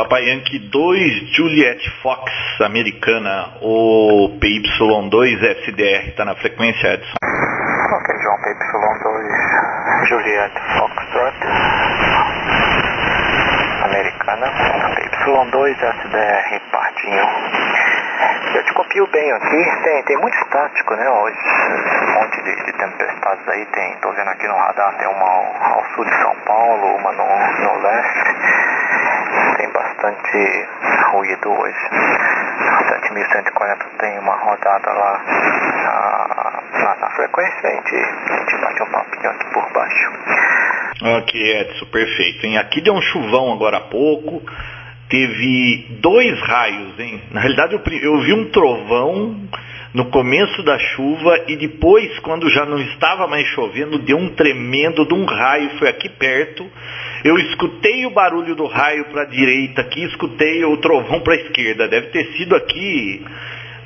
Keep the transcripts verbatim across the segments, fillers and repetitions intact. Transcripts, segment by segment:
Papai Yankee dois Juliet Fox americana, o P Y dois S D R, está na frequência, Edson. Ok, João, P Y dois Juliet Foxtrot americana, P Y dois S D R partinho. Eu te copio bem aqui, tem, tem muito estático, né, hoje, um monte de, de tempestades aí, tem, tô vendo aqui no radar, tem uma ao, ao sul de São Paulo, uma no, no leste. Tem bastante ruído hoje. sete mil cento e quarenta tem uma rodada lá na, na, na frequência, a gente, a gente bate um papinho aqui por baixo. Ok, Edson, perfeito. Hein? Aqui deu um chuvão agora há pouco, teve dois raios, hein? Na realidade eu, eu vi um trovão no começo da chuva e depois, quando já não estava mais chovendo, deu um tremendo de um raio, foi aqui perto. Eu escutei o barulho do raio para a direita aqui, escutei o trovão para a esquerda. Deve ter sido aqui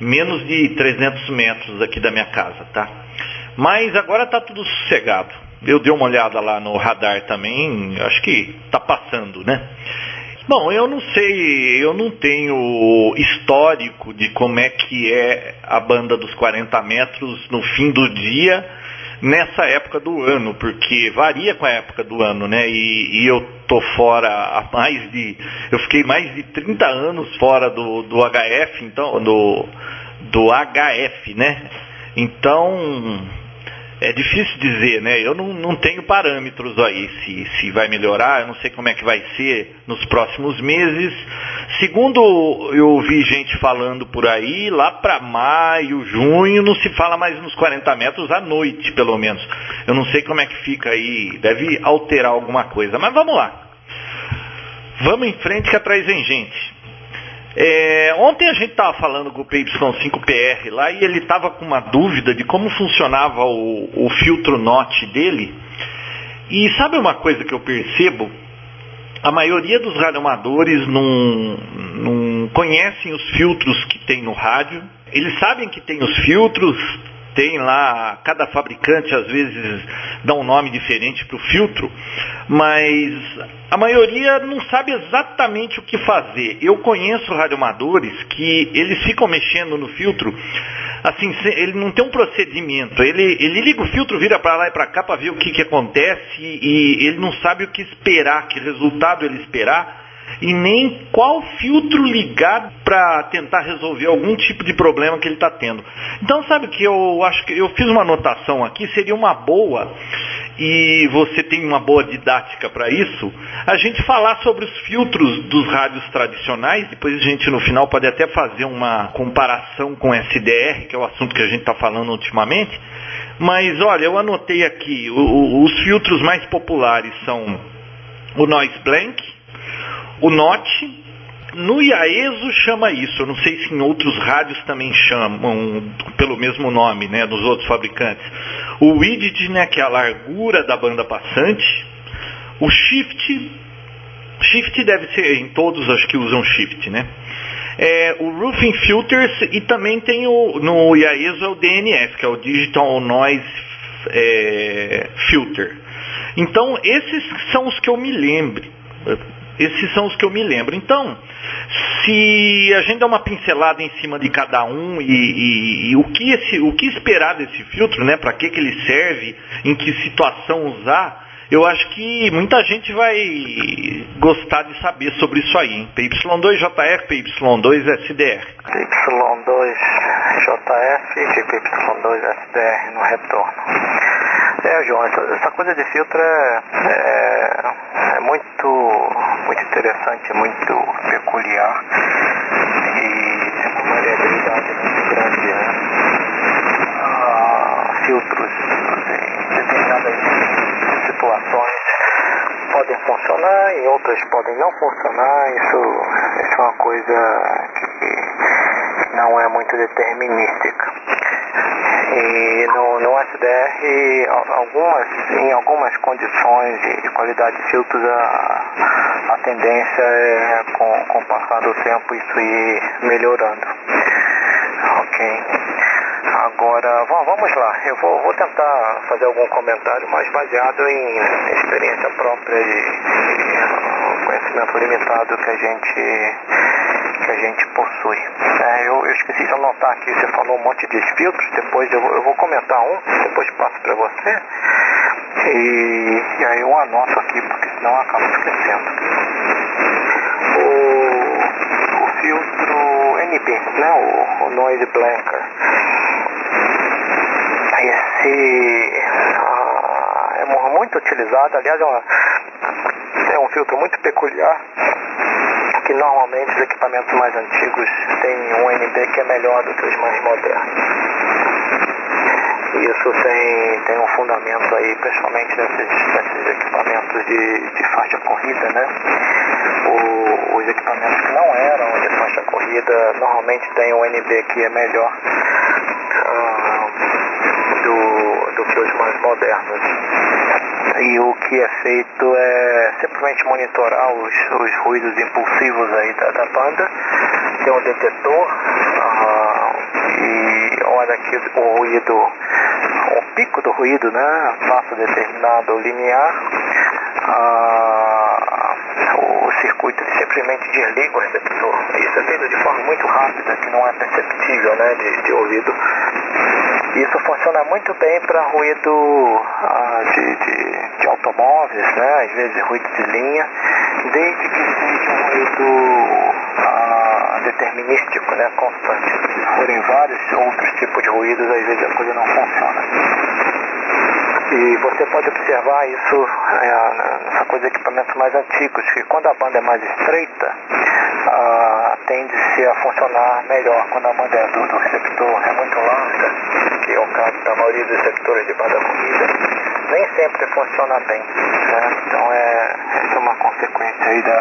menos de trezentos metros aqui da minha casa, tá? Mas agora tá tudo sossegado. Eu dei uma olhada lá no radar também, acho que tá passando, né? Bom, eu não sei, eu não tenho histórico de como é que é a banda dos quarenta metros no fim do dia, nessa época do ano, porque varia com a época do ano, né? E, e eu tô fora há mais de... Eu fiquei mais de trinta anos fora do, do H F, então... Do, do H F, né? Então... É difícil dizer, né? Eu não, não tenho parâmetros aí, se, se vai melhorar, eu não sei como é que vai ser nos próximos meses. Segundo eu ouvi gente falando por aí, lá para maio, junho, não se fala mais nos quarenta metros à noite, pelo menos. Eu não sei como é que fica aí, deve alterar alguma coisa, mas vamos lá. Vamos em frente que atrás vem gente. É, ontem a gente estava falando com o P Y cinco P R lá e ele estava com uma dúvida de como funcionava o, o filtro notch dele. E sabe uma coisa que eu percebo? A maioria dos radioamadores não, não conhecem os filtros que tem no rádio. Eles sabem que tem os filtros, tem lá, cada fabricante às vezes dá um nome diferente para o filtro, mas a maioria não sabe exatamente o que fazer. Eu conheço radioamadores que eles ficam mexendo no filtro, assim, ele não tem um procedimento, ele, ele liga o filtro, vira para lá e para cá para ver o que, que acontece e ele não sabe o que esperar, que resultado ele esperar e nem qual filtro ligar para tentar resolver algum tipo de problema que ele está tendo. Então, sabe que eu acho que eu fiz uma anotação aqui, seria uma boa... E você tem uma boa didática para isso, a gente falar sobre os filtros dos rádios tradicionais, depois a gente no final pode até fazer uma comparação com S D R, que é o assunto que a gente está falando ultimamente, mas olha, eu anotei aqui, o, o, os filtros mais populares são o Noise Blanker, o Notch. No Yaesu chama isso, eu não sei se em outros rádios também chamam pelo mesmo nome, né, dos outros fabricantes. O widget, né, que é a largura da banda passante. O shift, shift deve ser, em todos acho que usam shift, né. É, o roofing filters e também tem o, no Yaesu é o D N S, que é o Digital Noise é, Filter. Então esses são os que eu me lembro. Esses são os que eu me lembro. Então, se a gente dá uma pincelada em cima de cada um e, e, e o, que esse, o que esperar desse filtro, né? Para que, que ele serve, em que situação usar, eu acho que muita gente vai gostar de saber sobre isso aí, hein? P Y dois J F, P Y dois S D R. P Y dois J F e P Y dois S D R no retorno. É, João, essa coisa de filtro é, é, é muito, muito interessante, muito peculiar e tem uma variabilidade muito grande, né? Ah, filtros em determinadas situações podem funcionar, em outras podem não funcionar, isso, isso é uma coisa que não é muito determinística. E no, no S D R, algumas, em algumas condições de qualidade de filtros, a, a tendência é, com, com o passar do tempo, isso ir melhorando. Ok. Agora, vamos lá. Eu vou, vou tentar fazer algum comentário, mas baseado em experiência própria de, de movimento limitado que a gente, que a gente possui. É, eu, eu esqueci de anotar aqui, você falou um monte de filtros, depois eu, eu vou comentar um, depois passo para você, e, e aí eu anoto aqui, porque senão eu acabo esquecendo. O, o filtro N B, né, o, o Noise Blanker, esse ah, é muito utilizado, aliás é uma... É um filtro muito peculiar, que normalmente os equipamentos mais antigos têm um N B que é melhor do que os mais modernos. E isso tem, tem um fundamento aí, principalmente nesses, nesses equipamentos de, de faixa corrida, né? O, os equipamentos que não eram de faixa corrida normalmente têm um N B que é melhor ah, do, do que os mais modernos. E o que é feito é simplesmente monitorar os, os ruídos impulsivos aí da, da banda. Tem um detetor uh, e a hora que o ruído, o pico do ruído, né, passa determinado linear, uh, o circuito ele simplesmente desliga o receptor. Isso é feito de forma muito rápida, que não é perceptível, né, de, de ouvido. Isso funciona muito bem para ruído uh, de, de, de automóveis, né? Às vezes ruído de linha, desde que seja um ruído uh, determinístico, né? Constante. Se forem vários outros tipos de ruídos, às vezes a coisa não funciona. E você pode observar isso é, nessa coisa de equipamentos mais antigos, que quando a banda é mais estreita, Uh, tende-se a funcionar melhor quando a banda é do, do receptor é muito larga, que é o caso da maioria dos receptores de banda corrida, nem sempre funciona bem, né? Então é, essa é uma consequência aí da,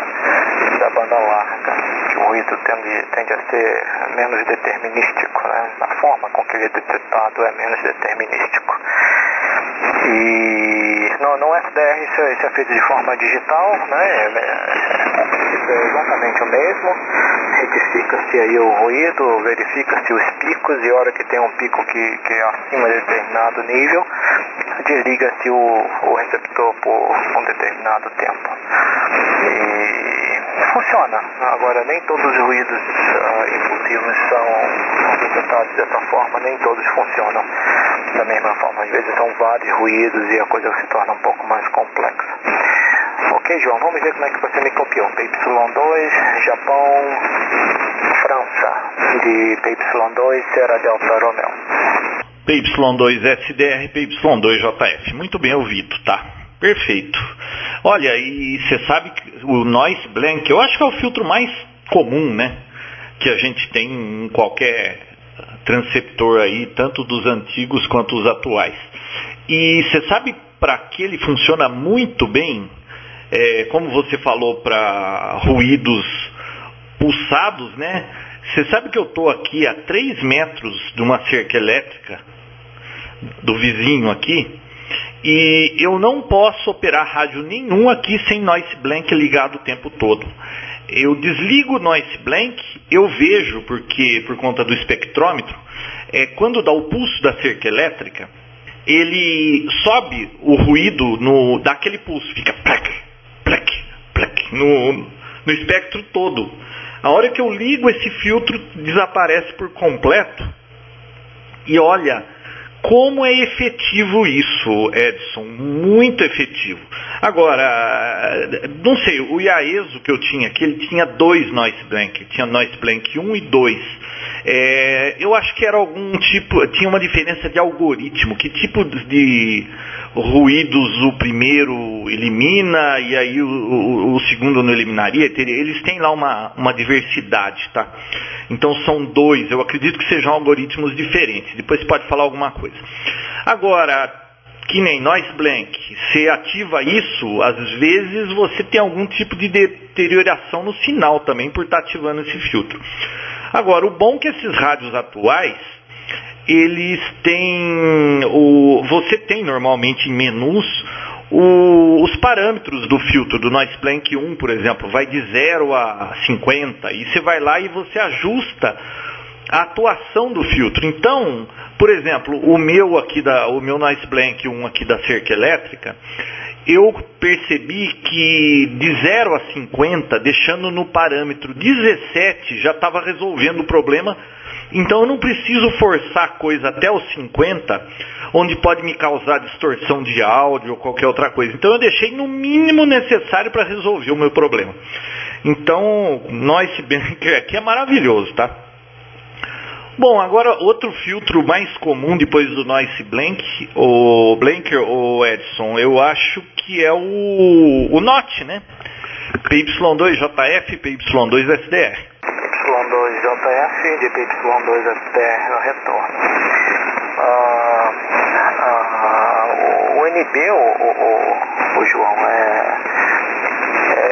da banda larga, que o ruído tende, tende a ser menos determinístico, né? A forma com que ele é detectado é menos determinístico. E no, no S D R isso, isso é feito de forma digital, né? É exatamente o mesmo. Retifica-se aí o ruído, verifica-se os picos, e a hora que tem um pico que, que é acima de determinado nível, desliga-se o, o receptor por um determinado tempo. E funciona. Agora, nem todos os ruídos uh, impulsivos são detectados dessa forma, nem todos funcionam da mesma forma. Às vezes são vários ruídos e a coisa se torna um pouco mais complexa. Ok, João, vamos ver como é que você me copiou. P Y dois, Japão, França. De P Y dois, Sierra Delta Romeo. P Y dois S D R, P Y dois J F. Muito bem ouvido, tá? Perfeito. Olha, e você sabe que o Noise Blank, eu acho que é o filtro mais comum, né? Que a gente tem em qualquer transceptor aí, tanto dos antigos quanto os atuais. E você sabe para que ele funciona muito bem? É, como você falou, para ruídos pulsados, né? Você sabe que eu estou aqui a três metros de uma cerca elétrica do vizinho aqui, e eu não posso operar rádio nenhum aqui sem Noise Blank ligado o tempo todo. Eu desligo o Noise Blank, eu vejo, porque por conta do espectrômetro, é, quando dá o pulso da cerca elétrica, ele sobe o ruído no, daquele pulso, fica plac, plac, plac, no, no espectro todo. A hora que eu ligo esse filtro, desaparece por completo. E olha, como é efetivo isso, Edson, muito efetivo. Agora, não sei, o Yaesu que eu tinha aqui, ele tinha dois Noise Blank, tinha Noise Blank um e dois. É, eu acho que era algum tipo, tinha uma diferença de algoritmo, que tipo de ruídos o primeiro elimina e aí o, o, o segundo não eliminaria, eles têm lá uma, uma diversidade, tá? Então são dois, eu acredito que sejam algoritmos diferentes, depois você pode falar alguma coisa. Agora, que nem Noise Blank, você ativa isso, às vezes você tem algum tipo de deterioração no sinal também por estar ativando esse filtro. Agora, o bom é que esses rádios atuais, eles têm, o, você tem normalmente em menus o, os parâmetros do filtro, do Noise Blank um, por exemplo, vai de zero a cinquenta, e você vai lá e você ajusta a atuação do filtro. Então, por exemplo, o meu aqui da, o meu Noise Blank um aqui da cerca elétrica, eu percebi que de zero a cinquenta, deixando no parâmetro dezessete, já estava resolvendo o problema. Então eu não preciso forçar a coisa até os cinquenta, onde pode me causar distorção de áudio ou qualquer outra coisa. Então eu deixei no mínimo necessário para resolver o meu problema. Então, Noise Blanker aqui é maravilhoso, tá? Bom, agora outro filtro mais comum depois do Noise Blank, o Blanker, ou Edson, eu acho que é o, o notch, né? P Y dois J F, P Y dois S D R. P Y dois J F de P Y dois S D R eu retorno. Ah, ah, o N B, o, o, o João, é,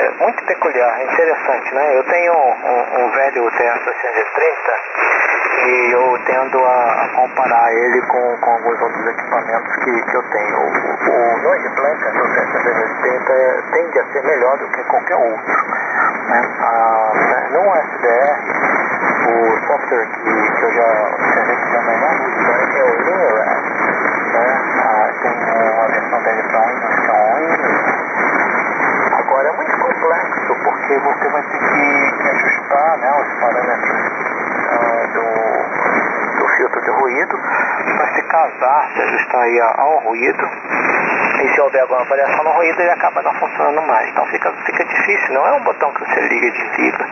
é muito peculiar, interessante, né? Eu tenho um, um velho T S quinhentos e trinta. E eu tendo a, a comparar ele com, com alguns outros equipamentos que, que eu tenho. O, o, o Noise Blanker do T S setecentos e trinta tende a ser melhor do que qualquer outro. Né? Ah, no S D R, o software que, que eu já sei que é melhor é o Elecraft. Né? Ah, tem uma versão dele para Windows, que é um Windows. Agora é muito complexo, porque você vai ter que ajustar, né, os parâmetros Do, do filtro de ruído, mas se casar, se ajustar aí ao ruído, e se houver alguma variação no ruído, ele acaba não funcionando mais. Então fica, fica difícil, não é um botão que você liga e desliga.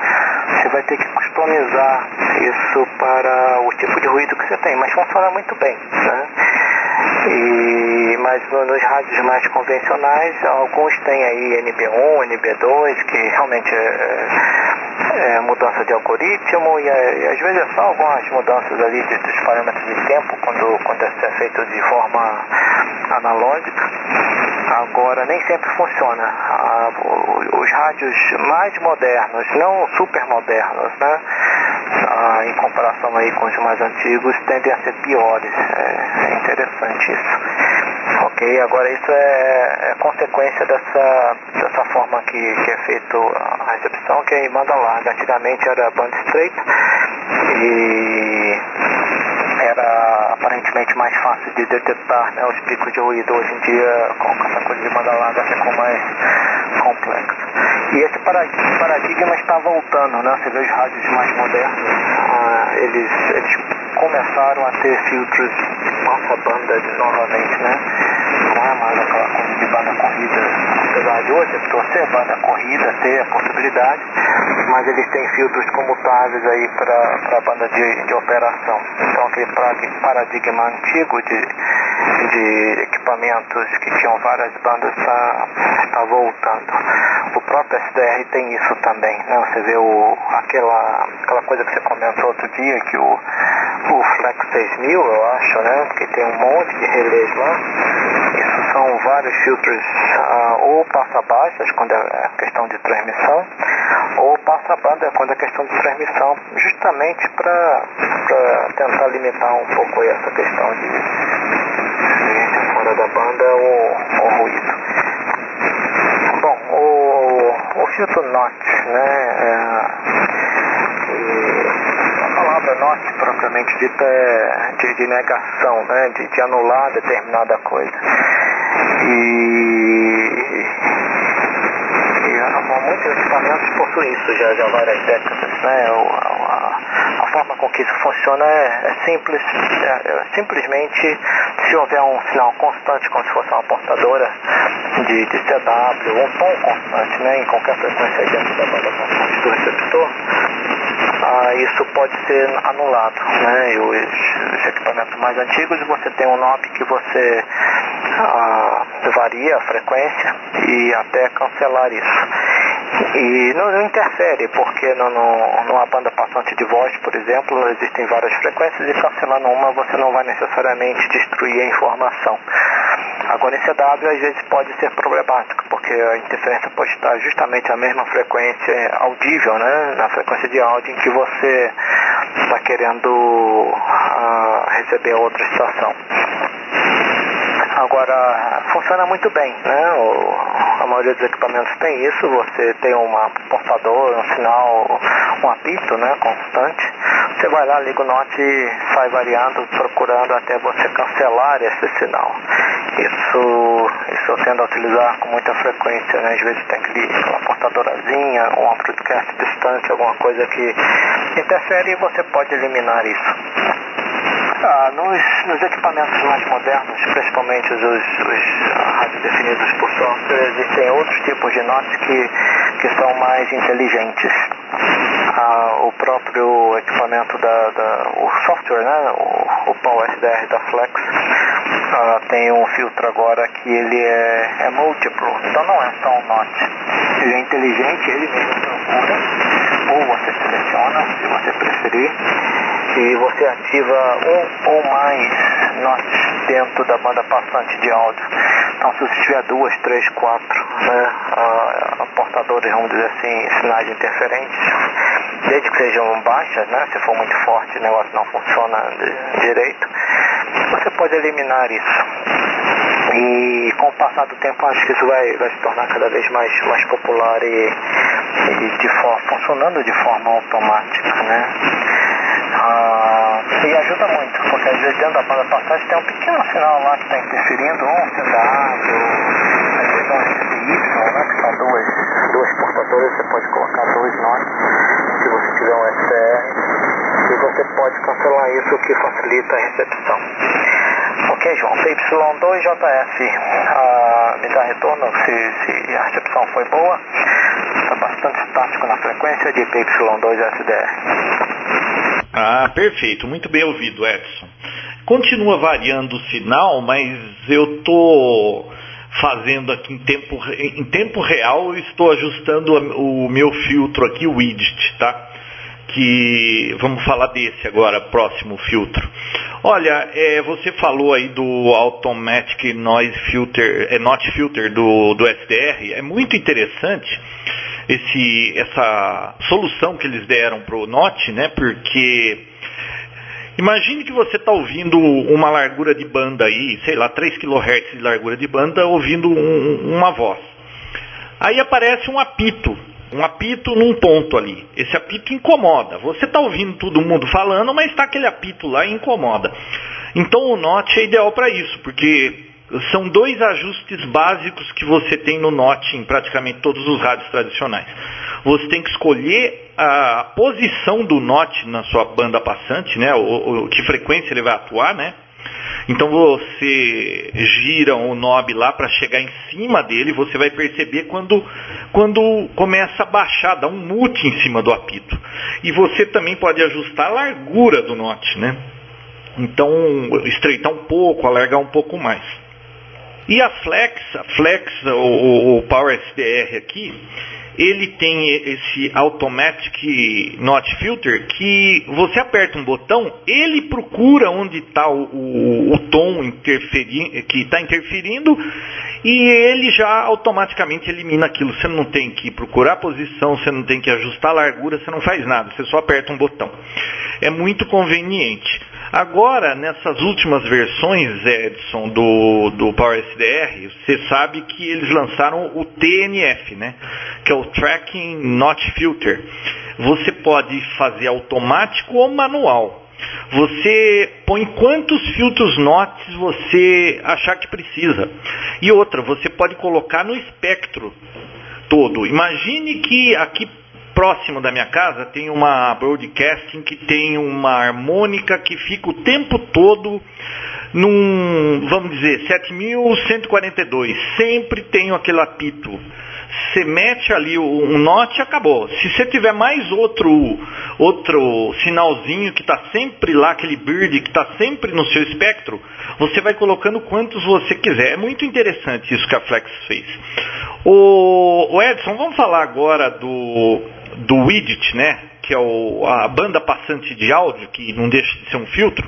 Você vai ter que customizar isso para o tipo de ruído que você tem, mas funciona muito bem, né? E, mas nos rádios mais convencionais, alguns têm aí N B um, N B dois, que realmente é... É, mudança de algoritmo e, e às vezes é só algumas mudanças ali de, dos parâmetros de tempo quando, quando isso é feito de forma analógica. Agora nem sempre funciona. Ah, os rádios mais modernos, não super modernos, né? Ah, em comparação aí com os mais antigos, tendem a ser piores. É, é interessante isso. Ok, agora isso é, é consequência dessa, dessa forma que, que é feito a recepção, que é em banda larga. Antigamente era banda estreita e era aparentemente mais fácil de detectar, né, os picos de ruído. Hoje em dia, com essa coisa de banda larga, ficou mais complexo. E esse paradigma, paradigma está voltando, né? Você vê os rádios mais modernos, ah, eles, eles começaram a ter filtros de alta banda novamente, né? Não é mais aquela coisa de banda corrida, apesar de hoje a pessoa ser banda corrida, ter a possibilidade, mas eles têm filtros comutáveis aí para a banda de, de operação. Então aquele paradigma antigo de, de equipamentos que tinham várias bandas está tá voltando. O próprio S D R tem isso também, né? Você vê o, aquela, aquela coisa que você comentou outro dia, que o, o Flex seis mil, eu acho, né? Porque tem um monte de relés lá. Isso são vários filtros, ah, ou passa-baixas, quando é questão de transmissão, ou passa-banda, quando é questão de transmissão, justamente para tentar limitar um pouco essa questão de, de fora da banda ou, ou ruído. Bom, o, o filtro notch, né, é, e a palavra notch propriamente dita é de, de negação, né, de, de anular determinada coisa. E, e há muitos equipamentos possuem isso já, já há várias décadas, né, o, a, a forma com que isso funciona é, é simples, é, é, simplesmente se houver um sinal constante, como se fosse uma portadora, De, de C W, um tom constante, né, em qualquer frequência dentro da banda constante do receptor, ah, isso pode ser anulado, né? E os, os equipamentos mais antigos, você tem um knob que você ah, varia a frequência e até cancelar isso. E não, não interfere, porque no, no, numa banda passante de voz, por exemplo, existem várias frequências e cancelando uma você não vai necessariamente destruir a informação. Agora em C W às vezes pode ser problemático, porque a interferência pode estar justamente na mesma frequência audível, né? Na frequência de áudio em que você está querendo uh, receber outra estação. Agora, funciona muito bem, né? O, a maioria dos equipamentos tem isso, você tem uma portadora, um sinal, um apito, né, constante. Você vai lá, liga o notch e sai variando, procurando até você cancelar esse sinal. Isso, isso eu tendo a utilizar com muita frequência, né? Às vezes tem que ir uma portadorazinha, um broadcast distante, alguma coisa que interfere e você pode eliminar isso. Ah, nos, nos equipamentos mais modernos, principalmente os, os, os rádios definidos por software, existem outros tipos de notch que, que são mais inteligentes. Ah, o próprio equipamento, da, da, o software, né, o, o Power S D R da Flex, ah, tem um filtro agora que ele é, é múltiplo, então não é só um notch. Ele é inteligente, ele mesmo procura, ou você seleciona, se você preferir, e você ativa um ou mais notches dentro da banda passante de áudio. Então, se você tiver duas, três, quatro, né, uh, portadores, vamos dizer assim, sinais interferentes, desde que sejam baixas, né, se for muito forte o negócio não funciona direito, você pode eliminar isso. E com o passar do tempo, acho que isso vai, vai se tornar cada vez mais, mais popular e, e de forma, funcionando de forma automática, né? Ah, e ajuda muito, porque às vezes dentro da banda passagem tem um pequeno sinal lá que está interferindo, um C W, às vezes um S Y, né, que são duas, duas portadoras, você pode colocar dois nós, se você tiver um S R, e você pode cancelar isso, o que facilita a recepção. Ok, João, P Y dois J F, ah, me dá retorno se, se a recepção foi boa. Está bastante estático na frequência de P Y dois S D R. Ah, perfeito, muito bem ouvido, Edson. Continua variando o sinal, mas eu estou fazendo aqui em tempo, em tempo real, estou ajustando o meu filtro aqui, o widget, tá? Que vamos falar desse agora, próximo filtro. Olha, é, você falou aí do Automatic Noise Filter, é, Notch Filter do, do S D R. É muito interessante esse, essa solução que eles deram para o Notch, né? Porque imagine que você está ouvindo uma largura de banda aí, sei lá, três quilohertz de largura de banda, ouvindo um, uma voz. Aí aparece um apito. Um apito num ponto ali. Esse apito incomoda. Você está ouvindo todo mundo falando, mas está aquele apito lá e incomoda. Então o notch é ideal para isso, porque são dois ajustes básicos que você tem no notch em praticamente todos os rádios tradicionais. Você tem que escolher a posição do notch na sua banda passante, né? O, o, que frequência ele vai atuar, né? Então você gira o knob lá para chegar em cima dele, você vai perceber quando, quando começa a baixar, dá um mute em cima do apito. E você também pode ajustar a largura do notch, né? Então estreitar um pouco, alargar um pouco mais. E a Flex, a Flex, o, o Power S D R aqui, ele tem esse Automatic Notch Filter que você aperta um botão, ele procura onde está o, o, o tom interferi- que está interferindo e ele já automaticamente elimina aquilo. Você não tem que procurar a posição, você não tem que ajustar a largura, você não faz nada, você só aperta um botão. É muito conveniente. Agora, nessas últimas versões, Edson, do, do Power S D R, você sabe que eles lançaram o T N F, né? Que é o Tracking Notch Filter. Você pode fazer automático ou manual. Você põe quantos filtros notches você achar que precisa. E outra, você pode colocar no espectro todo. Imagine que aqui próximo da minha casa tem uma broadcasting que tem uma harmônica que fica o tempo todo num, vamos dizer, sete mil cento e quarenta e dois. Sempre tem aquele apito. Você mete ali um notch e acabou. Se você tiver mais outro, outro sinalzinho que está sempre lá, aquele bird que está sempre no seu espectro, você vai colocando quantos você quiser. É muito interessante isso que a Flex fez. O, o Edson, vamos falar agora do... do widget, né, que é o, a banda passante de áudio, que não deixa de ser um filtro.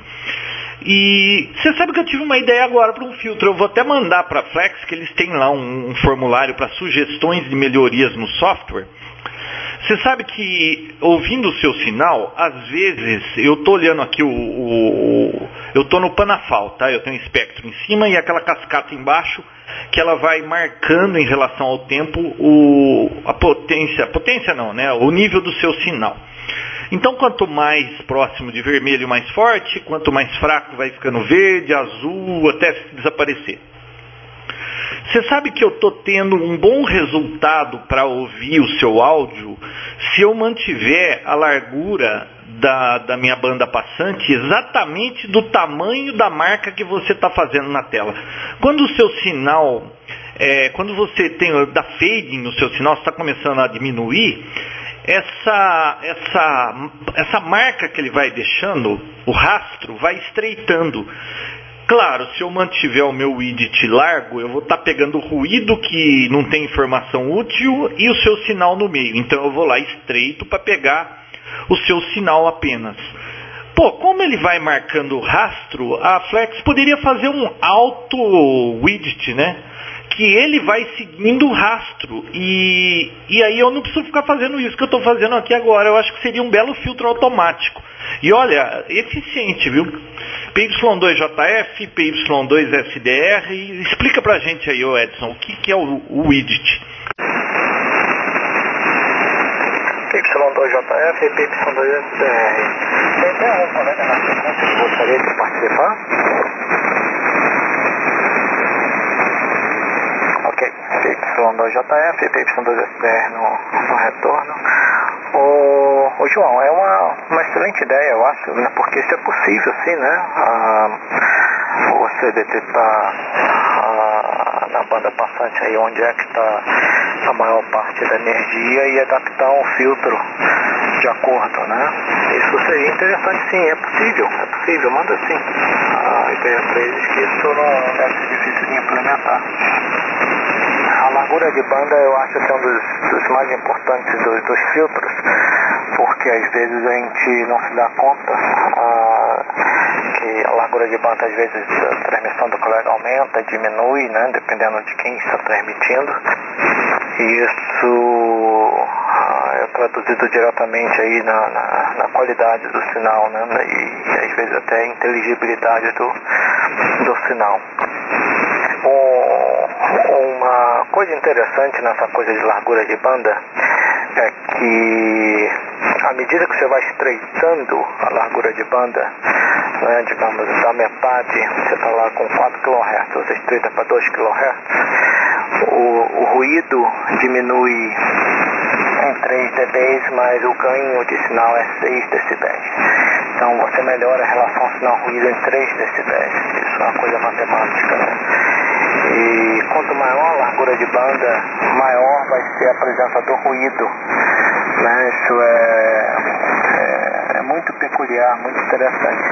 E você sabe que eu tive uma ideia agora para um filtro. Eu vou até mandar para a Flex, que eles têm lá um, um formulário para sugestões de melhorias no software. Você sabe que, ouvindo o seu sinal, às vezes, eu estou olhando aqui, o, o, eu estou no Panafal, tá? Eu tenho um espectro em cima e aquela cascata embaixo, que ela vai marcando em relação ao tempo o, a potência, potência não, né? O nível do seu sinal. Então, quanto mais próximo de vermelho, mais forte, quanto mais fraco vai ficando verde, azul, até desaparecer. Você sabe que eu estou tendo um bom resultado para ouvir o seu áudio se eu mantiver a largura da, da minha banda passante exatamente do tamanho da marca que você está fazendo na tela. Quando o seu sinal, é, quando você tem, dá fading no seu sinal, você está começando a diminuir, essa, essa, essa marca que ele vai deixando, o rastro, vai estreitando. Claro, se eu mantiver o meu widget largo, eu vou estar pegando ruído que não tem informação útil e o seu sinal no meio. Então eu vou lá estreito para pegar o seu sinal apenas. Pô, como ele vai marcando o rastro, a Flex poderia fazer um auto widget, né? Que ele vai seguindo o rastro. E, e aí eu não preciso ficar fazendo isso que eu estou fazendo aqui agora. Eu acho que seria um belo filtro automático. E olha, eficiente, viu? P Y dois J F, P Y dois S D R, e explica pra gente aí, ô Edson, o que, que é o, o widget? P Y dois J F e P Y dois S D R. Tem até algum colega na pergunta que gostaria de participar? Ok, P Y dois J F e P Y dois S D R no, no retorno. O, o João, é uma, uma excelente ideia, eu acho, né? Porque isso é possível, sim, né? Ah, você detectar ah, na banda passante aí onde é que está a maior parte da energia e adaptar um filtro de acordo, né? Isso seria interessante, sim, é possível, é possível, manda sim. Ah, eu tenho três que isso não deve ser difícil de implementar. A largura de banda eu acho que é um dos, dos mais importantes dos, dos filtros, porque às vezes a gente não se dá conta ah, que a largura de banda, às vezes a transmissão do colega aumenta, diminui, né, dependendo de quem está transmitindo. E isso ah, é traduzido diretamente aí na, na, na qualidade do sinal, né, e às vezes até a inteligibilidade do, do sinal. Uma coisa interessante nessa coisa de largura de banda é que à medida que você vai estreitando a largura de banda, né, digamos, da metade, você está lá com quatro quilohertz, você estreita para dois quilohertz, o, o ruído diminui em três decibéis, mas o ganho de sinal é seis decibéis. Então você melhora a relação sinal-ruído em três decibéis. Isso é uma coisa matemática, né? E quanto maior a largura de banda, maior vai ser a presença do ruído, né? Isso é, é, é muito peculiar, muito interessante.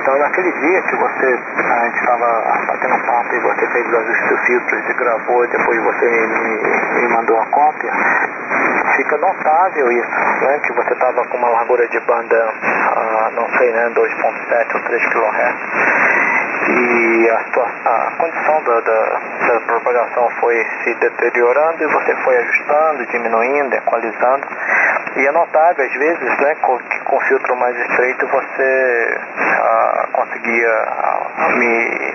Então naquele dia que você, a gente estava batendo um papo e você fez os ajustes do filtro, você gravou e depois você me, me mandou a cópia, fica notável isso, né? Que você estava com uma largura de banda, ah, não sei, né, dois ponto sete ou três quilohertz. E a, tua, a condição da, da, da propagação foi se deteriorando e você foi ajustando, diminuindo, equalizando. E é notável, às vezes, né, que com o filtro mais estreito você ah, conseguia me,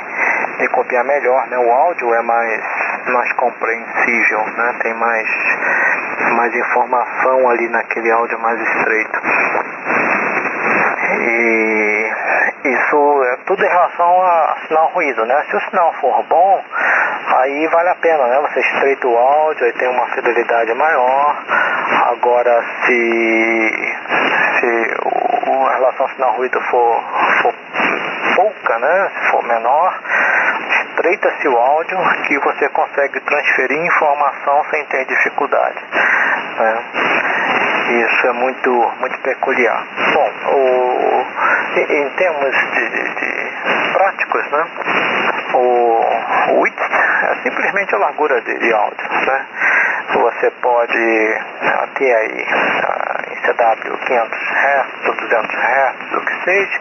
me copiar melhor, né? O áudio é mais, mais compreensível, né? Tem mais, mais informação ali naquele áudio mais estreito. E isso é tudo em relação a sinal ruído, né? Se o sinal for bom, aí vale a pena, né? Você estreita o áudio, aí tem uma fidelidade maior. Agora, se, se o, a relação sinal ruído for, for pouca, né? Se for menor, estreita-se o áudio que você consegue transferir informação sem ter dificuldade, né? Isso é muito, muito peculiar. Bom, o, em termos de, de, de práticos, né, o, o widget é simplesmente a largura de, de áudio, né? Você pode ter aí em C W quinhentos hertz, duzentos hertz, o que seja.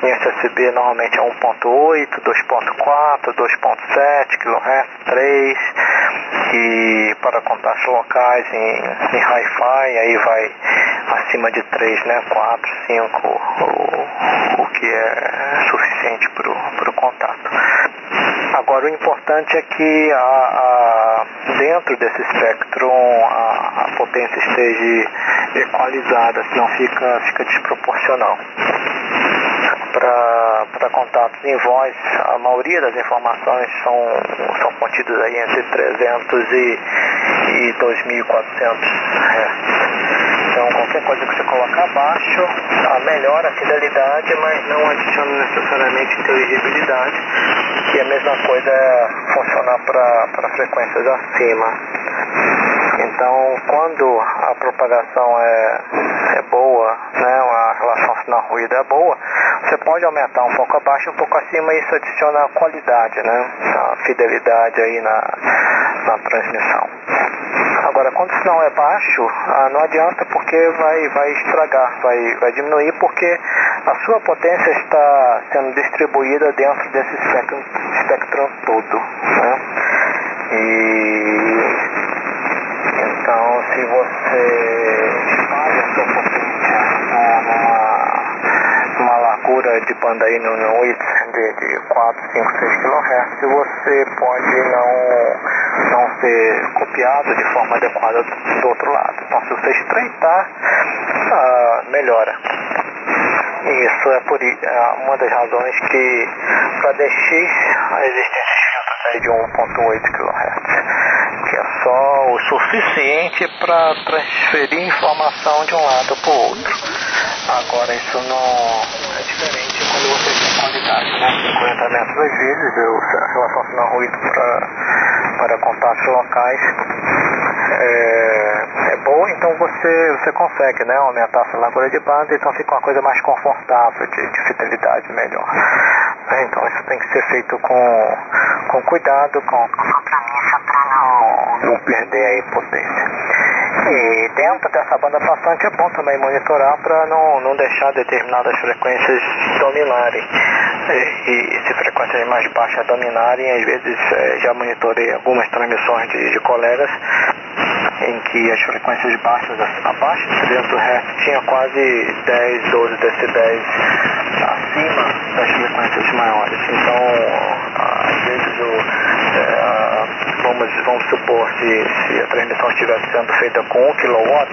Em S S B normalmente é um ponto oito, dois ponto quatro, dois ponto sete quilohertz, três. E para contatos locais em, em Hi-Fi, aí vai acima de três, né? quatro, cinco, o, o que é suficiente para o contato. Agora, o importante é que a, a, dentro desse espectro a, a potência esteja equalizada, senão fica, fica desproporcional. Para contatos em voz, a maioria das informações são, são contidas aí entre trezentos e, e dois mil e quatrocentos Hz. Então, qualquer coisa que você colocar abaixo, tá, melhora a fidelidade, mas não adiciona necessariamente inteligibilidade, que a mesma coisa é funcionar para frequências acima. Então, quando a propagação é, é boa, né, a relação sinal-ruído é boa, você pode aumentar um pouco abaixo, um pouco acima, e isso adiciona a qualidade, né, a fidelidade aí na, na transmissão. Agora, quando o sinal é baixo, ah, não adianta, porque vai, vai estragar, vai, vai diminuir, porque a sua potência está sendo distribuída dentro desse espectro, espectro todo, né? E... Então, se você espalha a sua potência numa, numa largura de banda aí no, no widget de quatro, cinco, seis kHz, você pode não, não ser copiado de forma adequada do, do outro lado. Então, se você estreitar, ah, melhora. E isso é por, ah, uma das razões que, para D X, a existência de filtros é de um ponto oito kHz. Que é só o suficiente para transferir informação de um lado para o outro. Agora, isso não é diferente quando você tem qualidade, né? cinquenta metros às vezes, eu, a relação sinal-ruído para contatos locais é, é boa, então você, você consegue, né, aumentar essa largura de banda, então fica uma coisa mais confortável, de, de fidelidade melhor. Então, isso tem que ser feito com, com cuidado, com camisa, para não, não perder aí potência. E dentro dessa banda passante é bom também monitorar para não, não deixar determinadas frequências dominarem. E, e se frequências mais baixas dominarem, às vezes é, já monitorei algumas transmissões de, de colegas em que as frequências baixas, abaixo de trezentos hertz, tinha quase dez, doze decibéis acima das frequências maiores. Então, às vezes, eu, é, vamos, vamos supor, se, se a transmissão estivesse sendo feita com um quilowatt,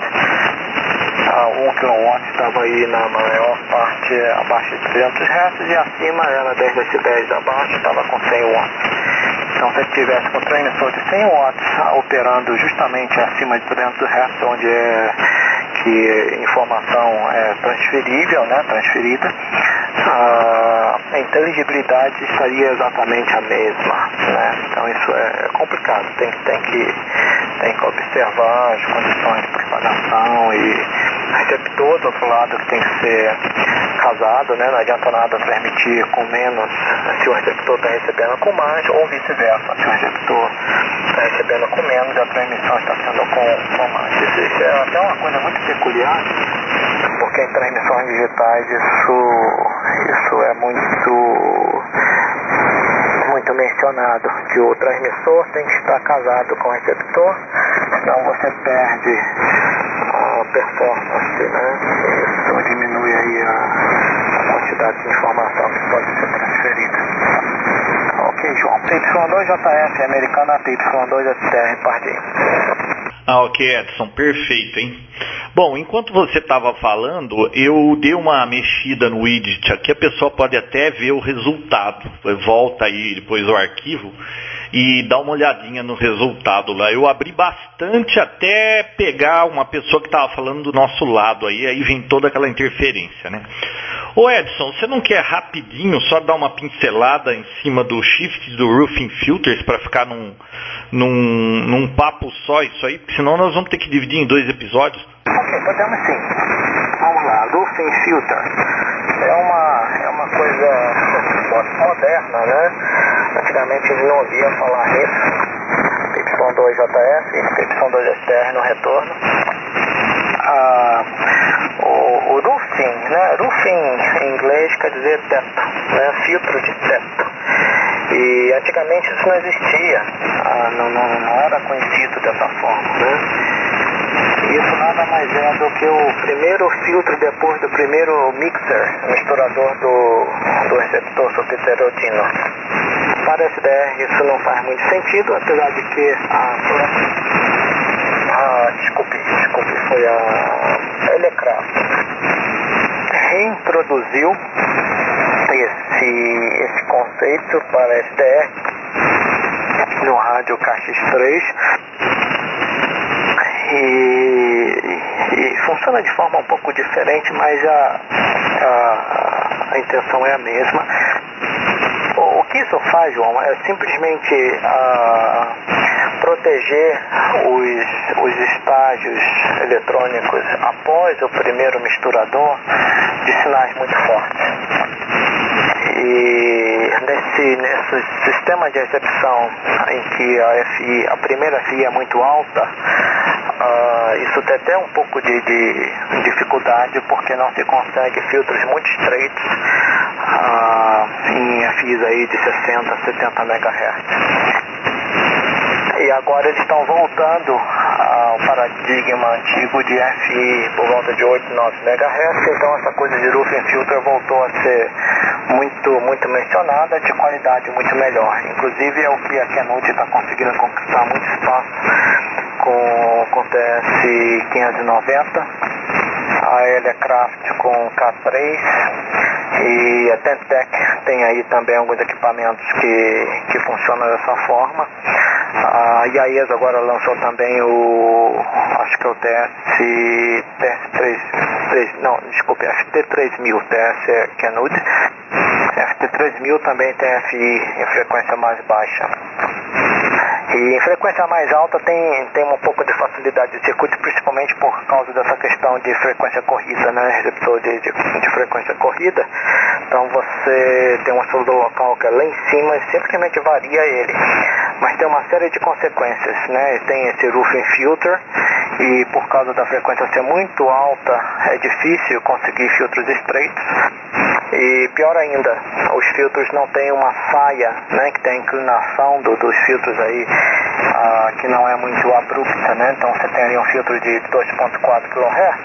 um kW estava aí na maior parte abaixo de trezentos hertz e acima era dez decibéis abaixo, estava com cem watts. Então, se estivesse com um transmissor de cem watts operando justamente acima de trezentos hertz, onde é que informação é transferível, né, transferida, a inteligibilidade estaria exatamente a mesma, né? Então, isso é complicado, tem, tem, que, tem que observar as condições de propagação e receptor do outro lado, que tem que ser casado, né? Não adianta nada transmitir com menos se o receptor está recebendo com mais, ou vice-versa, se o receptor está recebendo com menos, a transmissão está sendo com, com mais. Isso é até uma coisa muito peculiar, porque em transmissões digitais isso, isso é muito, muito mencionado, que o transmissor tem que estar casado com o receptor, senão você perde performance, né? Isso diminui aí a, a quantidade de informação que pode ser transferida. Ok, João. P Y dois J F, americana, P Y dois S D R, Pardinho. Ah, ok, Edson, perfeito, hein? Bom, enquanto você estava falando, eu dei uma mexida no widget. Aqui a pessoa pode até ver o resultado. Volta aí depois o arquivo e dá uma olhadinha no resultado lá. Eu abri bastante até pegar uma pessoa que estava falando do nosso lado aí, aí vem toda aquela interferência, né? Ô Edson, você não quer rapidinho só dar uma pincelada em cima do shift do roofing filters para ficar num, num, num papo só isso aí? Porque senão nós vamos ter que dividir em dois episódios. Ok, podemos sim. Vamos lá, roofing filter. É uma, é uma coisa moderna, né? Antigamente ele não ouvia falar nisso. P Y dois J F e P Y dois S D R no retorno. Ah, o, o roofing, né? Roofing em inglês quer dizer teto, né? Filtro de teto. E antigamente isso não existia, ah, não, não, não era conhecido dessa forma, né? Isso nada mais é do que o primeiro filtro depois do primeiro mixer, misturador do, do receptor subterotino. Para S D R isso não faz muito sentido, apesar de que a, a desculpe, desculpe, foi a Elecraft, reintroduziu esse, esse conceito para S D R no rádio caixa três e, e funciona de forma um pouco diferente, mas a, a, a intenção é a mesma. O, o que isso faz, João, é simplesmente a proteger os, os estágios eletrônicos após o primeiro misturador de sinais muito fortes. E nesse, nesse sistema de recepção em que a F I, a primeira F I é muito alta, uh, isso tem até um pouco de, de dificuldade, porque não se consegue filtros muito estreitos uh, em F Is aí de sessenta, setenta megahertz. E agora eles estão voltando ao paradigma antigo de F I por volta de oito, nove megahertz, então essa coisa de roofing filter voltou a ser muito, muito mencionada, de qualidade muito melhor. Inclusive é o que a Kenwood está conseguindo conquistar muito espaço com, com o T S quinhentos e noventa, a Elecraft com o K três e a Tentec tem aí também alguns equipamentos que, que funcionam dessa forma. A Yaesu agora lançou também o, acho que é o T S, T S três, três, não, desculpe, F T três mil, T S é Kenwood, F T três mil também tem F I em frequência mais baixa. E em frequência mais alta tem, tem um pouco de facilidade de circuito, principalmente por causa dessa questão de frequência corrida, né? Receptor de, de, de frequência corrida. Então você tem um sensor local que é lá em cima e simplesmente varia ele. Mas tem uma série de consequências, né? Tem esse roofing filter e por causa da frequência ser muito alta é difícil conseguir filtros estreitos. E pior ainda, os filtros não tem uma saia, né? Que tem a inclinação do, dos filtros aí ah, que não é muito abrupta, né? Então você tem ali um filtro de dois vírgula quatro quilohertz,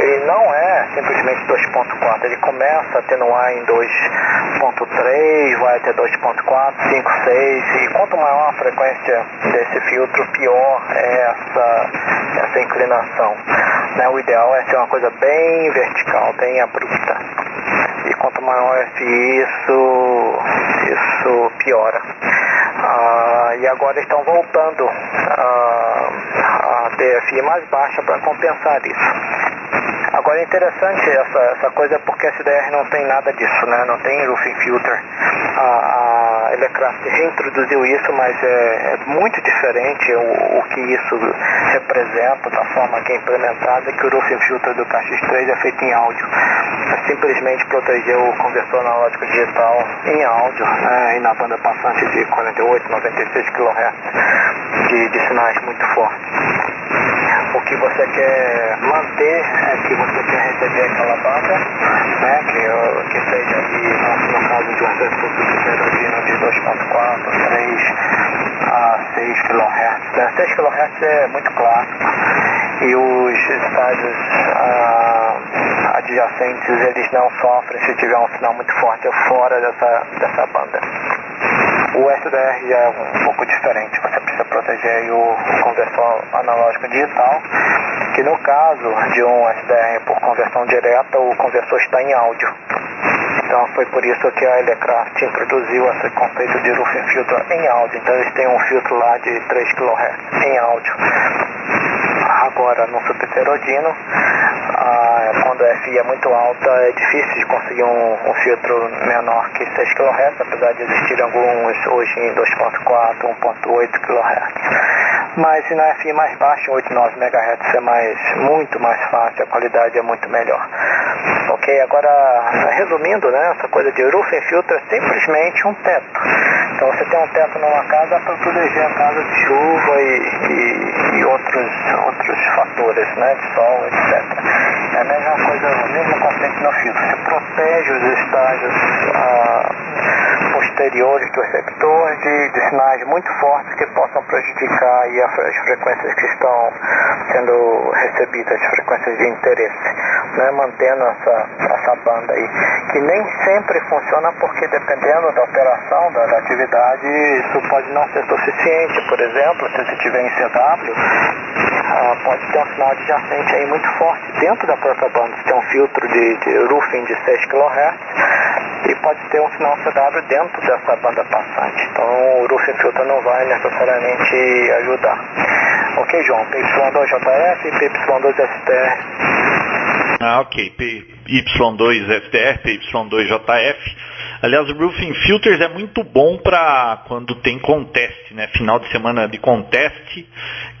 ele não é simplesmente dois vírgula quatro, ele começa a atenuar em dois vírgula três, vai até dois vírgula quatro, cinco, seis, e quanto maior a frequência desse filtro, pior é essa, essa inclinação, né? O ideal é ser uma coisa bem vertical, bem abrupta, e quanto maior é isso, isso piora. Ah, e agora estão voltando ah, a T F I mais baixa para compensar isso. Agora é interessante essa, essa coisa, porque a S D R não tem nada disso, né? Não tem roofing filter. A, a Elecraft reintroduziu isso, mas é, é muito diferente o, o que isso representa, da forma que é implementada, que o roofing filter do K X três é feito em áudio. É simplesmente proteger o conversor analógico digital em áudio, né? E na banda passante de quarenta e oito, noventa e seis quilohertz de, de sinais muito fortes. O que você quer manter é que você quer receber aquela banda, né, que, que seja ali, no, no caso de um sensor superior de dois vírgula quatro, três a seis quilohertz. Né? seis quilohertz é muito clássico, e os estágios ah, adjacentes eles não sofrem se tiver um sinal muito forte fora dessa, dessa banda. O S D R já é um pouco diferente, você precisa proteger o conversor analógico digital, que no caso de um S D R por conversão direta, o conversor está em áudio. Então foi por isso que a Elecraft introduziu esse conceito de roofing filter em áudio. Então eles têm um filtro lá de três quilohertz em áudio. Agora no subterodino, ah, quando a F I é muito alta, é difícil de conseguir um, um filtro menor que seis quilohertz, apesar de existir alguns hoje em dois vírgula quatro, um vírgula oito quilohertz. Mas se na F I mais baixa, oito, nove megahertz, é mais, muito mais fácil, a qualidade é muito melhor. Ok, agora resumindo, né, essa coisa de roofing filter é simplesmente um teto. Então você tem um teto numa casa para proteger a casa de chuva e, e, e outros, outros fatores, né, de sol, etcétera. É a mesma coisa, o mesmo conceito no filtro. Você protege os estágios ah, posteriores do receptor de, de sinais muito fortes que possam prejudicar aí as frequências que estão sendo recebidas, as frequências de interesse, né? Mantendo essa, essa banda aí, que nem sempre funciona, porque dependendo da operação, da, da atividade, isso pode não ser suficiente. Por exemplo, se você tiver em C W, uh, pode ter um sinal adjacente aí muito forte dentro da própria banda. Você tem um filtro de, de roofing de seis quilohertz e pode ter um sinal C W dentro dessa banda passante. Então o roofing filter não vai necessariamente ajudar. Ok, João, P Y dois J F e P Y dois S D R. Ah, ok, P Y dois S D R, P Y dois J F. Aliás, o Roofing Filters é muito bom para quando tem contest, né? Final de semana de contest,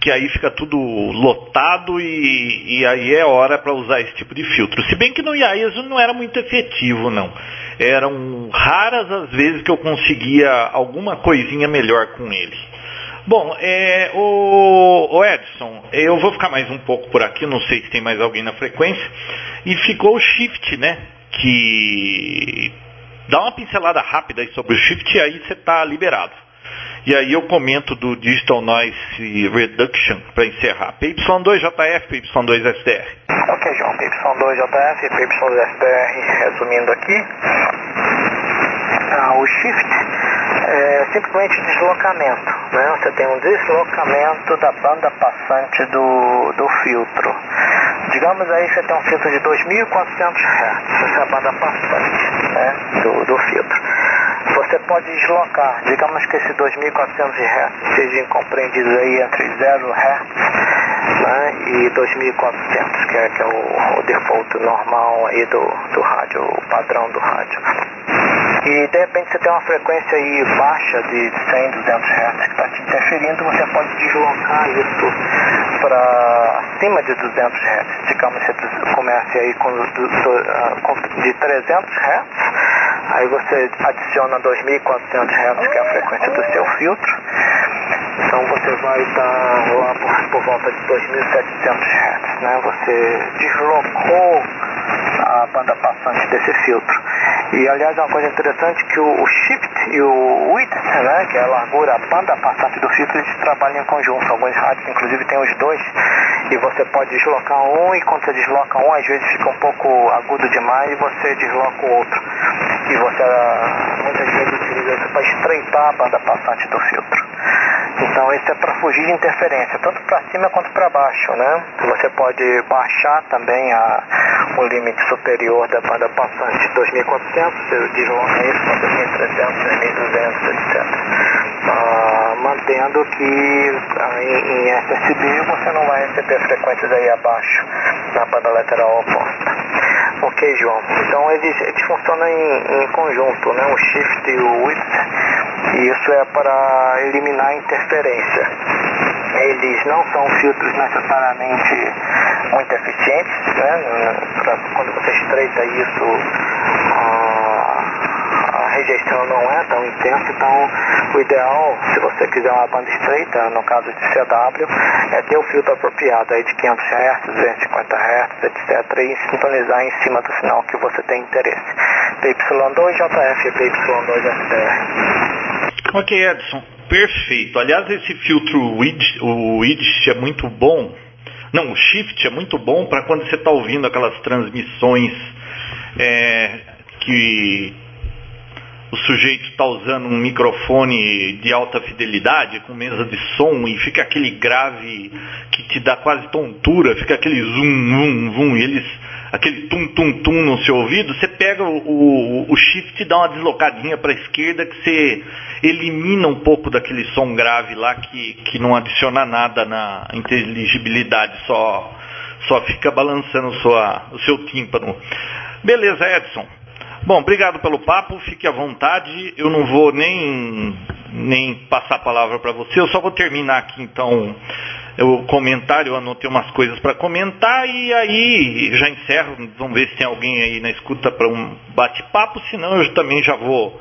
que aí fica tudo lotado e, e aí é hora para usar esse tipo de filtro. Se bem que no Yaesu não era muito efetivo, não. Eram raras as vezes que eu conseguia alguma coisinha melhor com ele. Bom, é, o, o Edson, eu vou ficar mais um pouco por aqui, não sei se tem mais alguém na frequência. E ficou o Shift, né? Que... Dá uma pincelada rápida aí sobre o Shift e aí você está liberado. E aí eu comento do Digital Noise Reduction para encerrar. P Y dois J F, P Y dois S D R. Ok, João. P Y dois J F, P Y dois S D R, resumindo aqui. Ah, o Shift é simplesmente deslocamento, né? Você tem um deslocamento da banda passante do, do filtro. Digamos aí que você tem um filtro de dois mil e quatrocentos hertz, essa é a banda passante, né, do, do filtro. Você pode deslocar, digamos que esse dois mil e quatrocentos hertz sejam compreendidos aí entre zero hertz, né, e dois mil e quatrocentos, que é, que é o, o default normal aí do, do rádio, o padrão do rádio. E de repente você tem uma frequência aí baixa de cem, duzentos hertz que está te interferindo, você pode deslocar isso para acima de duzentos hertz. Digamos que você comece aí com, de trezentos hertz, aí você adiciona dois mil e quatrocentos hertz, que é a frequência do seu filtro. Então você vai estar lá por, por volta de dois mil e setecentos hertz, né? Você deslocou a banda passante desse filtro. E aliás é uma coisa interessante que o, o shift e o widget, né, que é a largura, a banda passante do filtro, eles trabalham em conjunto. Alguns rádios inclusive tem os dois, e você pode deslocar um, e quando você desloca um às vezes fica um pouco agudo demais e você desloca o outro, e você muitas vezes utiliza isso para estreitar a banda passante do filtro. Então isso é para fugir de interferência, tanto para cima quanto para baixo, né? Você pode baixar também a, o limite superior da banda passante de dois mil e quatrocentos, você desloca isso para dois mil e trezentos, três mil e duzentos, etcétera. Ah, mantendo que ah, em, em S S B você não vai receber frequências aí abaixo, na banda lateral oposta. Ok, João. Então eles, eles funcionam em, em conjunto, né? O shift e o width. E isso é para eliminar a interferência. Eles não são filtros necessariamente muito eficientes, né? Pra, quando você estreita isso, a, a rejeição não é tão intensa. Então o ideal, se você quiser uma banda estreita, no caso de C W, é ter o filtro apropriado aí de quinhentos hertz, duzentos e cinquenta hertz, etcétera, e sintonizar em cima do sinal que você tem interesse. P Y dois J F e P Y dois S D R. Ok, Edson, perfeito. Aliás, esse filtro widget, o widget é muito bom. Não, o shift é muito bom para quando você está ouvindo aquelas transmissões é, que o sujeito está usando um microfone de alta fidelidade com mesa de som e fica aquele grave que te dá quase tontura, fica aquele zoom, zoom, zoom, e eles, aquele tum, tum, tum no seu ouvido. Você pega o, o, o shift e dá uma deslocadinha para a esquerda que você elimina um pouco daquele som grave lá que, que não adiciona nada na inteligibilidade, só, só fica balançando sua, o seu tímpano. Beleza, Edson. Bom, obrigado pelo papo, fique à vontade, eu não vou nem, nem passar a palavra para você, eu só vou terminar aqui então o comentário, eu anotei umas coisas para comentar e aí já encerro, vamos ver se tem alguém aí na escuta para um bate-papo, senão eu também já vou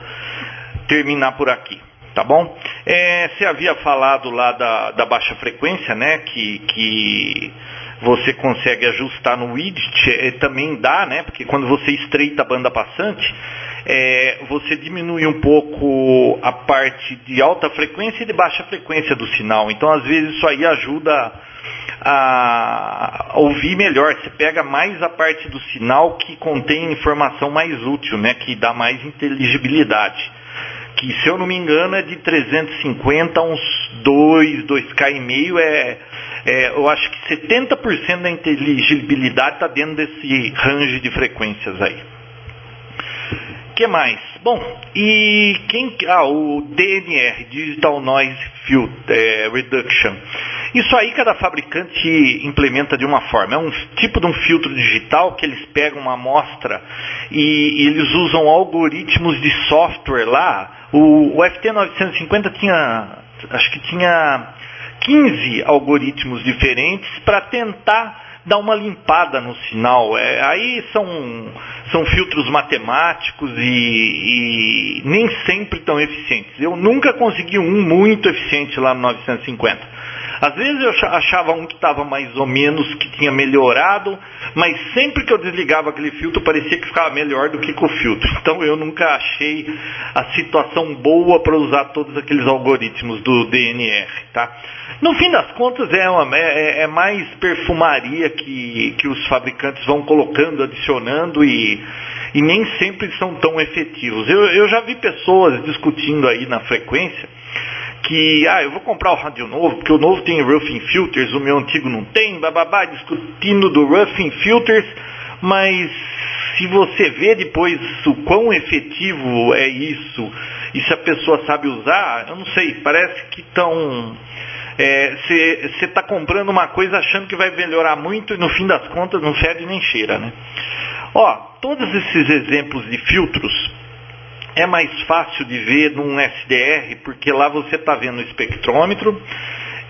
terminar por aqui, tá bom? É, você havia falado lá da, da baixa frequência, né, que... que você consegue ajustar no widget, é, também dá, né? Porque quando você estreita a banda passante, é, você diminui um pouco a parte de alta frequência e de baixa frequência do sinal. Então, às vezes, isso aí ajuda a ouvir melhor. Você pega mais a parte do sinal que contém informação mais útil, né? Que dá mais inteligibilidade. Que, se eu não me engano, é de trezentos e cinquenta a uns dois, dois K e meio, é... é, eu acho que setenta por cento da inteligibilidade está dentro desse range de frequências aí. O que mais? Bom, e quem... Ah, o D N R, Digital Noise Filter, é, Reduction. Isso aí cada fabricante implementa de uma forma. É um tipo de um filtro digital que eles pegam uma amostra e, e eles usam algoritmos de software lá. O, o F T novecentos e cinquenta tinha... Acho que tinha quinze algoritmos diferentes para tentar dar uma limpada no sinal. É, aí são, são filtros matemáticos e, e nem sempre tão eficientes. Eu nunca consegui um muito eficiente lá no novecentos e cinquenta. Às vezes eu achava um que estava mais ou menos, que tinha melhorado, mas sempre que eu desligava aquele filtro parecia que ficava melhor do que com o filtro. Então eu nunca achei a situação boa para usar todos aqueles algoritmos do D N R, tá? No fim das contas é, uma, é, é mais perfumaria que, que os fabricantes vão colocando, adicionando e, e nem sempre são tão efetivos. Eu, eu já vi pessoas discutindo aí na frequência que, ah, eu vou comprar o rádio novo, porque o novo tem roofing filters, o meu antigo não tem, bababá, discutindo do roofing filters, mas se você vê depois o quão efetivo é isso, e se a pessoa sabe usar, eu não sei, parece que estão... Você é, está comprando uma coisa achando que vai melhorar muito e no fim das contas não fede nem cheira, né? Ó, todos esses exemplos de filtros... É mais fácil de ver num S D R, porque lá você está vendo o espectrômetro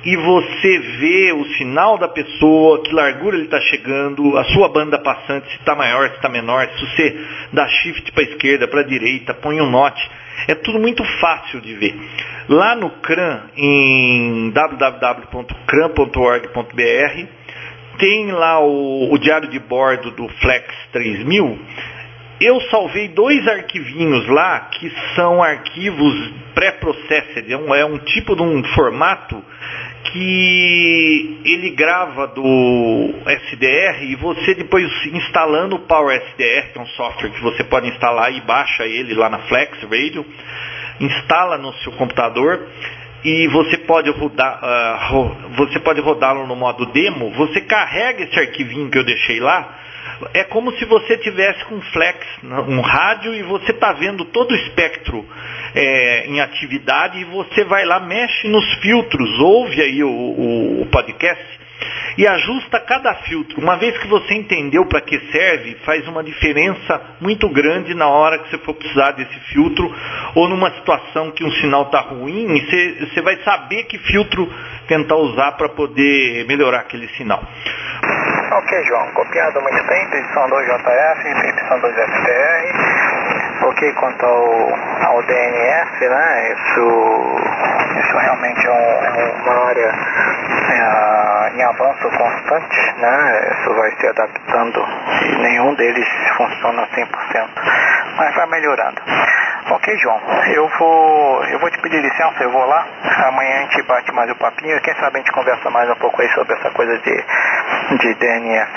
e você vê o sinal da pessoa, que largura ele está chegando, a sua banda passante, se está maior, se está menor, se você dá shift para a esquerda, para a direita, põe um notch. É tudo muito fácil de ver. Lá no CRAN, em w w w ponto cran ponto org ponto b r, tem lá o, o diário de bordo do Flex três mil. Eu salvei dois arquivinhos lá, que são arquivos pré-processed, é um, é um tipo de um formato que ele grava do S D R e você depois instalando o Power S D R, que é um software que você pode instalar e baixa ele lá na Flex Radio, instala no seu computador e você pode rodar, uh, você pode rodá-lo no modo demo, você carrega esse arquivinho que eu deixei lá. É como se você tivesse com flex, um rádio, e você está vendo todo o espectro é, em atividade, e você vai lá, mexe nos filtros, ouve aí o, o, o podcast e ajusta cada filtro. Uma vez que você entendeu para que serve, faz uma diferença muito grande na hora que você for precisar desse filtro ou numa situação que um sinal está ruim, e você, você vai saber que filtro tentar usar para poder melhorar aquele sinal. Ok, João, copiado muito bem, edição dois J F, edição dois S D R, ok, quanto ao, ao D N S, né, isso, isso realmente é, um, é uma área é, em avanço constante, né, isso vai se adaptando, nenhum deles funciona cem por cento, mas vai melhorando. Ok, João, eu vou, eu vou te pedir licença, eu vou lá, amanhã a gente bate mais o papinho, quem sabe a gente conversa mais um pouco aí sobre essa coisa de, de D N S.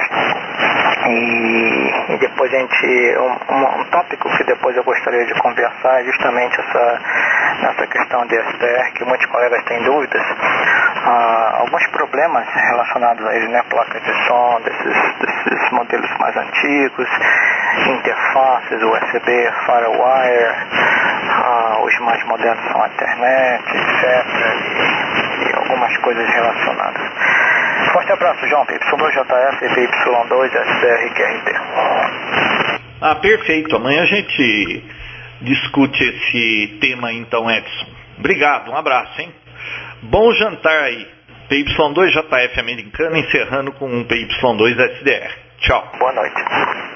E, e depois a gente, um, um, um tópico que depois eu gostaria de conversar é justamente essa, essa questão de S D R, que muitos colegas têm dúvidas, ah, alguns problemas relacionados a ele, né, placas de som, desses, desses modelos mais antigos, interfaces, U S B, firewire, ah, os mais modernos são a internet, etcétera, e, e algumas coisas relacionadas. Forte abraço, João, P Y dois J F e P Y dois S D R Q R T. Ah, perfeito. Amanhã a gente discute esse tema, então, Edson. Obrigado, um abraço, hein? Bom jantar aí. P Y dois J F americano encerrando com um P Y dois S D R. Tchau. Boa noite.